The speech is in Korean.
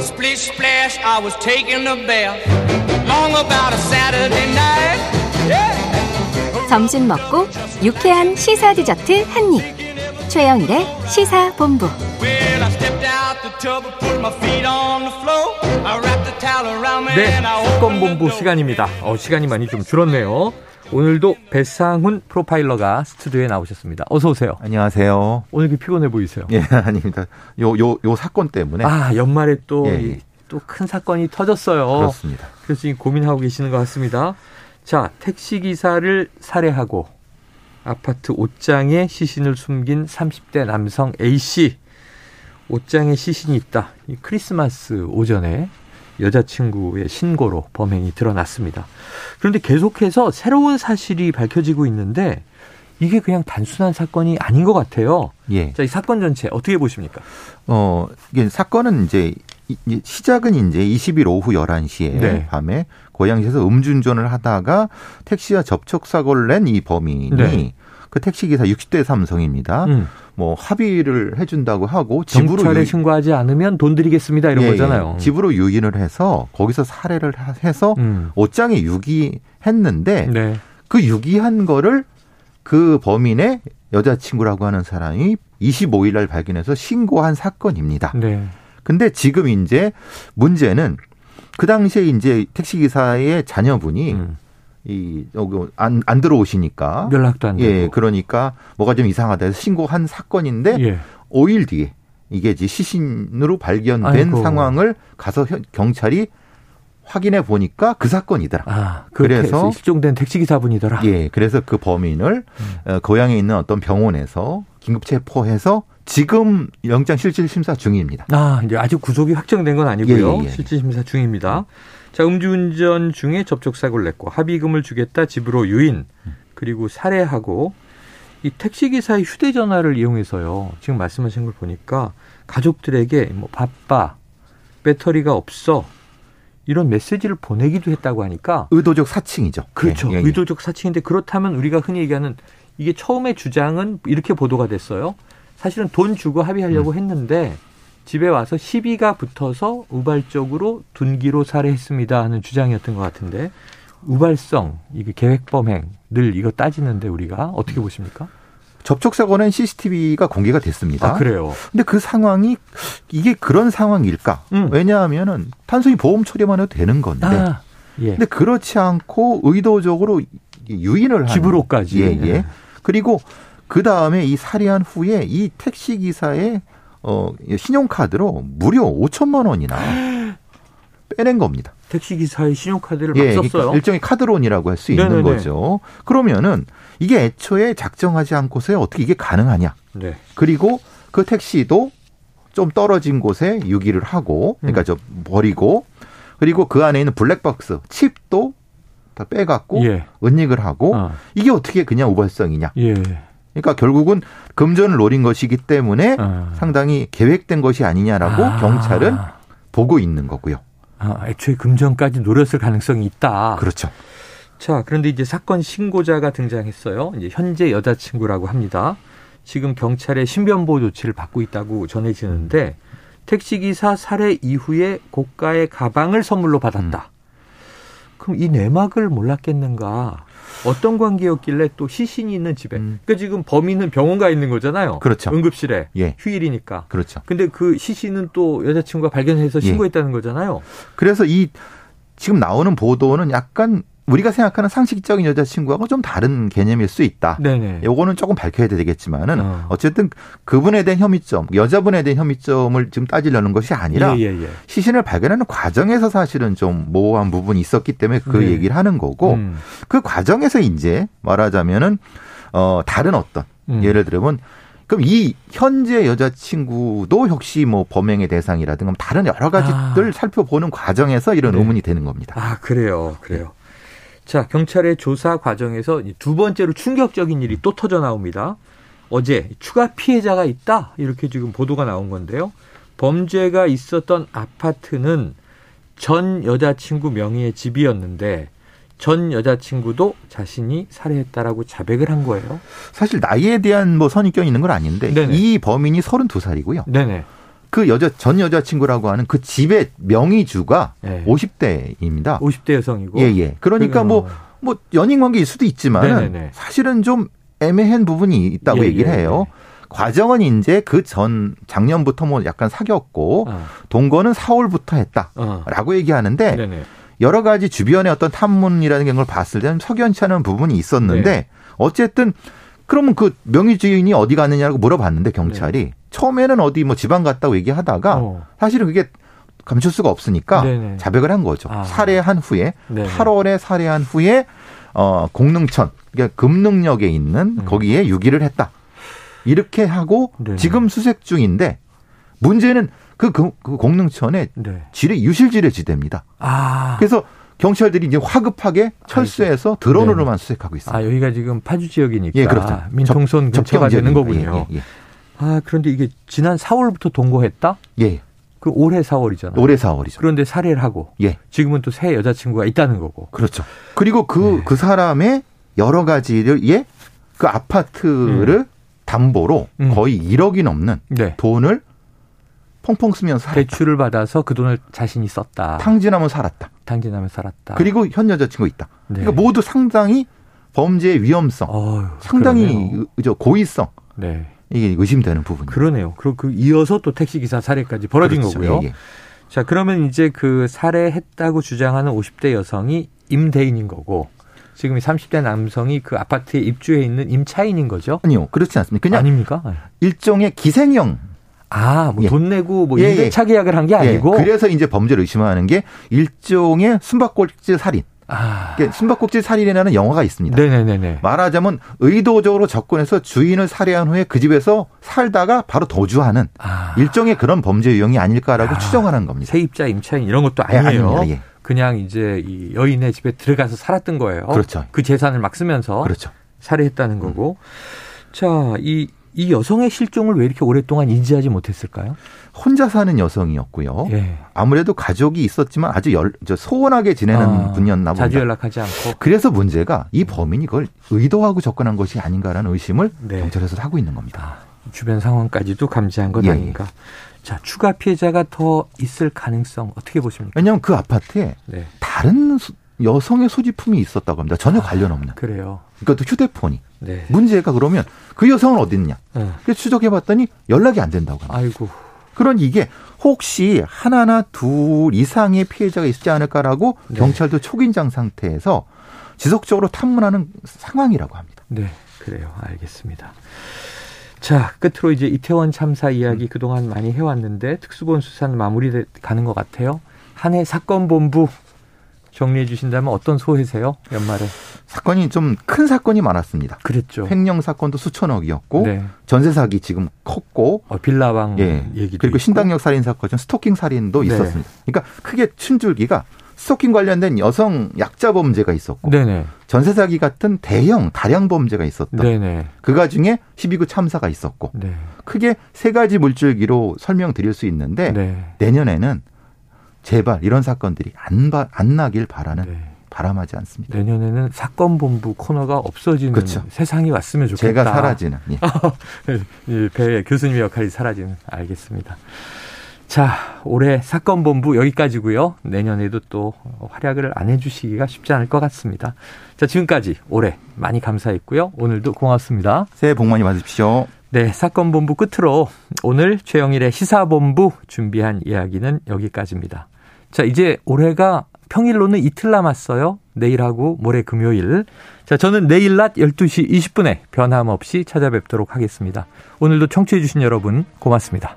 Split splash, I was taking a bath. Long about a Saturday night. Yeah. 점심 먹고 유쾌한 시사 디저트 한 입. 최영일의 시사 본부. Well, I stepped out the tub and put my feet on the floor. I wrapped the towel around me and I opened the door. 네, 수건 본부 시간입니다. 시간이 많이 좀 줄었네요. 오늘도 배상훈 프로파일러가 스튜디오에 나오셨습니다. 어서 오세요. 안녕하세요. 오늘 이렇게 피곤해 보이세요? 예, 아닙니다. 요 사건 때문에. 아, 연말에 또 큰 사건이 터졌어요. 그렇습니다. 그래서 지금 고민하고 계시는 것 같습니다. 자, 택시기사를 살해하고 아파트 옷장에 시신을 숨긴 30대 남성 A씨. 옷장에 시신이 있다. 이 크리스마스 오전에. 여자친구의 신고로 범행이 드러났습니다. 그런데 계속해서 새로운 사실이 밝혀지고 있는데 이게 그냥 단순한 사건이 아닌 것 같아요. 예. 자, 이 사건 전체 어떻게 보십니까? 이게 사건은 이제 시작은 이제 20일 오후 11시에 네. 밤에 고양시에서 음주운전을 하다가 택시와 접촉사고를 낸 이 범인이 네. 그 택시기사 60대 삼성입니다. 뭐 합의를 해준다고 하고 집으로 경찰에 신고하지 않으면 돈 드리겠습니다 이런 예, 거잖아요. 집으로 유인을 해서 거기서 살해를 해서 옷장에 유기했는데 네. 그 유기한 거를 그 범인의 여자친구라고 하는 사람이 25일 날 발견해서 신고한 사건입니다. 네. 근데 지금 이제 문제는 그 당시에 이제 택시기사의 자녀분이 안 들어오시니까 연락도 안 되고. 예, 그러니까 뭐가 좀 이상하다 해서 신고한 사건인데 예. 5일 뒤에 이게 이제 시신으로 발견된 아이고. 상황을 가서 경찰이 확인해 보니까 그 사건이더라. 아, 그래서 실종된 택시기사분이더라. 예, 그래서 그 범인을 고향에 있는 어떤 병원에서 긴급 체포해서 지금 영장 실질심사 중입니다. 아, 이제 아직 구속이 확정된 건 아니고요. 예, 예, 예. 실질심사 중입니다. 자, 음주운전 중에 접촉사고를 냈고 합의금을 주겠다 집으로 유인 그리고 살해하고 이 택시기사의 휴대전화를 이용해서요. 지금 말씀하신 걸 보니까 가족들에게 뭐 바빠, 배터리가 없어 이런 메시지를 보내기도 했다고 하니까 의도적 사칭이죠. 그렇죠. 예, 예, 예. 의도적 사칭인데 그렇다면 우리가 흔히 얘기하는 이게 처음에 주장은 이렇게 보도가 됐어요. 사실은 돈 주고 합의하려고 했는데 집에 와서 시비가 붙어서 우발적으로 둔기로 살해했습니다 하는 주장이었던 것 같은데 우발성, 이게 계획범행 늘 이거 따지는데 우리가 어떻게 보십니까? 접촉사고는 CCTV가 공개가 됐습니다. 아, 그래요? 근데 그 상황이 이게 그런 상황일까? 왜냐하면은 단순히 보험 처리만 해도 되는 건데 아, 예. 근데 그렇지 않고 의도적으로 유인을 하는. 집으로까지. 예, 예. 그리고 그다음에 이 살해한 후에 이 택시기사의 신용카드로 무려 5천만 원이나 빼낸 겁니다. 택시기사의 신용카드를 막 썼어요. 그러니까 일종의 카드론이라고 할 수 있는 거죠. 그러면은 이게 애초에 작정하지 않고서야 어떻게 이게 가능하냐. 네. 그리고 그 택시도 좀 떨어진 곳에 유기를 하고 그러니까 좀 버리고 그리고 그 안에 있는 블랙박스 칩도 다 빼갖고 예. 은닉을 하고 아. 이게 어떻게 그냥 우발성이냐. 예. 그러니까 결국은 금전을 노린 것이기 때문에 상당히 계획된 것이 아니냐라고 아. 경찰은 보고 있는 거고요. 아, 애초에 금전까지 노렸을 가능성이 있다. 그렇죠. 자, 그런데 이제 사건 신고자가 등장했어요. 이제 현재 여자친구라고 합니다. 지금 경찰의 신변보호 조치를 받고 있다고 전해지는데 택시기사 살해 이후에 고가의 가방을 선물로 받았다. 그럼 이 내막을 몰랐겠는가? 어떤 관계였길래 또 시신이 있는 집에. 그러니까 지금 범인은 병원 가 있는 거잖아요. 그렇죠. 응급실에. 예. 휴일이니까. 그렇죠. 근데 그 시신은 또 여자친구가 발견해서 신고했다는 예. 거잖아요. 그래서 이 지금 나오는 보도는 약간 우리가 생각하는 상식적인 여자친구하고 좀 다른 개념일 수 있다. 네네. 요거는 조금 밝혀야 되겠지만은 어쨌든 그분에 대한 혐의점, 여자분에 대한 혐의점을 지금 따지려는 것이 아니라 예예예. 시신을 발견하는 과정에서 사실은 좀 모호한 부분이 있었기 때문에 그 네. 얘기를 하는 거고 그 과정에서 이제 말하자면은 다른 어떤 예를 들면 그럼 이 현재 여자친구도 역시 뭐 범행의 대상이라든가 다른 여러 가지들 아. 살펴보는 과정에서 이런 네. 의문이 되는 겁니다. 아, 그래요. 자, 경찰의 조사 과정에서 두 번째로 충격적인 일이 또 터져 나옵니다. 어제 추가 피해자가 있다 이렇게 지금 보도가 나온 건데요. 범죄가 있었던 아파트는 전 여자친구 명의의 집이었는데 전 여자친구도 자신이 살해했다라고 자백을 한 거예요. 사실 나이에 대한 뭐 선입견이 있는 건 아닌데 네네. 이 범인이 32살이고요. 네네. 그 전 여자친구라고 하는 그 집의 명의주가 네. 50대입니다. 50대 여성이고. 예, 예. 그러니까 뭐 연인 관계일 수도 있지만 사실은 좀 애매한 부분이 있다고 얘기를 해요. 과정은 이제 그 전 작년부터 뭐 약간 사귀었고 동거는 4월부터 했다라고 얘기하는데 네네. 여러 가지 주변의 어떤 탐문이라는 걸 봤을 때는 석연치 않은 부분이 있었는데 네. 어쨌든 그러면 그 명의주인이 어디 갔느냐고 물어봤는데 경찰이 네. 처음에는 어디 뭐 지방 갔다고 얘기하다가 사실은 그게 감출 수가 없으니까 네네. 자백을 한 거죠. 살해한 후에 네네. 8월에 살해한 후에 공릉천 그러니까 금릉역에 있는 거기에 유기를 했다. 이렇게 하고 네네. 지금 수색 중인데 문제는 그 공릉천의 네. 유실지뢰지대입니다. 그래서 경찰들이 이제 화급하게 철수해서 드론으로만 네. 수색하고 있습니다. 여기가 지금 파주 지역이니까 예, 그렇죠. 민통선 근처가 되는 거군요. 예, 예, 예. 그런데 이게 지난 4월부터 동거했다? 예. 그 올해 4월이잖아요. 올해 4월이죠. 그런데 살해를 하고 예. 지금은 또 새 여자친구가 있다는 거고. 그렇죠. 그리고 그 사람의 여러 가지를 그 아파트를 담보로 거의 1억이 넘는 네. 돈을 펑펑 쓰면서 살았다. 대출을 받아서 그 돈을 자신이 썼다. 탕진하면 살았다. 그리고 현 여자친구 있다. 네. 그러니까 모두 상당히 범죄의 위험성, 상당히 고의성. 네. 이게 의심되는 부분이에요. 그러네요. 그리고 이어서 또 택시기사 살해까지 벌어진 그렇죠. 거고요. 예. 자, 그러면 이제 그 살해했다고 주장하는 50대 여성이 임대인인 거고. 지금 30대 남성이 그 아파트에 입주해 있는 임차인인 거죠? 아니요. 그렇지 않습니다. 그냥 아닙니까? 일종의 기생형. 돈 내고 임대차 계약을 한 게 아니고. 그래서 이제 범죄를 의심하는 게 일종의 숨바꼭질 살인. 그러니까 숨바꼭질 살인이라는 영화가 있습니다. 네네네네. 말하자면 의도적으로 접근해서 주인을 살해한 후에 그 집에서 살다가 바로 도주하는 일종의 그런 범죄 유형이 아닐까라고 추정하는 겁니다. 세입자, 임차인 이런 것도 아니에요. 아닙니다. 예. 그냥 이제 이 여인의 집에 들어가서 살았던 거예요. 그렇죠. 그 재산을 막 쓰면서 그렇죠. 살해했다는 거고. 자, 이 여성의 실종을 왜 이렇게 오랫동안 인지하지 못했을까요? 혼자 사는 여성이었고요. 예. 아무래도 가족이 있었지만 아주 소원하게 지내는 분이었나 봅니다. 자주 연락하지 않고. 그래서 문제가 이 범인이 그걸 의도하고 접근한 것이 아닌가라는 의심을 네. 경찰에서 하고 있는 겁니다. 주변 상황까지도 감지한 것 아닌가. 자, 추가 피해자가 더 있을 가능성 어떻게 보십니까? 왜냐하면 그 아파트에 네. 다른 여성의 소지품이 있었다고 합니다. 전혀 관련 없는. 그래요. 그러니까 또 휴대폰이. 네. 문제가 그러면 그 여성은 어디 있냐. 그래서 추적해봤더니 연락이 안 된다고 합니다. 아이고. 그런 이게 혹시 하나나 둘 이상의 피해자가 있지 않을까라고 네. 경찰도 초긴장 상태에서 지속적으로 탐문하는 상황이라고 합니다. 네. 그래요. 알겠습니다. 자, 끝으로 이제 이태원 참사 이야기 그동안 많이 해왔는데 특수본 수사는 마무리 가는 것 같아요. 한 해 사건본부 정리해 주신다면 어떤 소회세요? 연말에. 사건이 좀 큰 사건이 많았습니다. 그랬죠. 횡령 사건도 수천억이었고 네. 전세 사기 지금 컸고 빌라방 얘기도 그리고 있고. 신당역 살인 사건, 스토킹 살인도 네. 있었습니다. 그러니까 크게 춘줄기가 스토킹 관련된 여성 약자 범죄가 있었고 네네. 전세 사기 같은 대형 다량 범죄가 있었다. 그가 중에 12구 참사가 있었고 네. 크게 세 가지 물줄기로 설명드릴 수 있는데 네. 내년에는 제발 이런 사건들이 안 나길 바라는 바람하지 않습니다. 내년에는 사건본부 코너가 없어지는 그렇죠. 세상이 왔으면 좋겠다. 제가 사라지는. 예. 배 교수님의 역할이 사라지는. 알겠습니다. 자, 올해 사건본부 여기까지고요. 내년에도 또 활약을 안 해주시기가 쉽지 않을 것 같습니다. 자, 지금까지 올해 많이 감사했고요. 오늘도 고맙습니다. 새해 복 많이 받으십시오. 네, 사건본부 끝으로 오늘 최영일의 시사본부 준비한 이야기는 여기까지입니다. 자, 이제 올해가 평일로는 이틀 남았어요. 내일하고 모레 금요일. 자, 저는 내일 낮 12시 20분에 변함없이 찾아뵙도록 하겠습니다. 오늘도 청취해 주신 여러분 고맙습니다.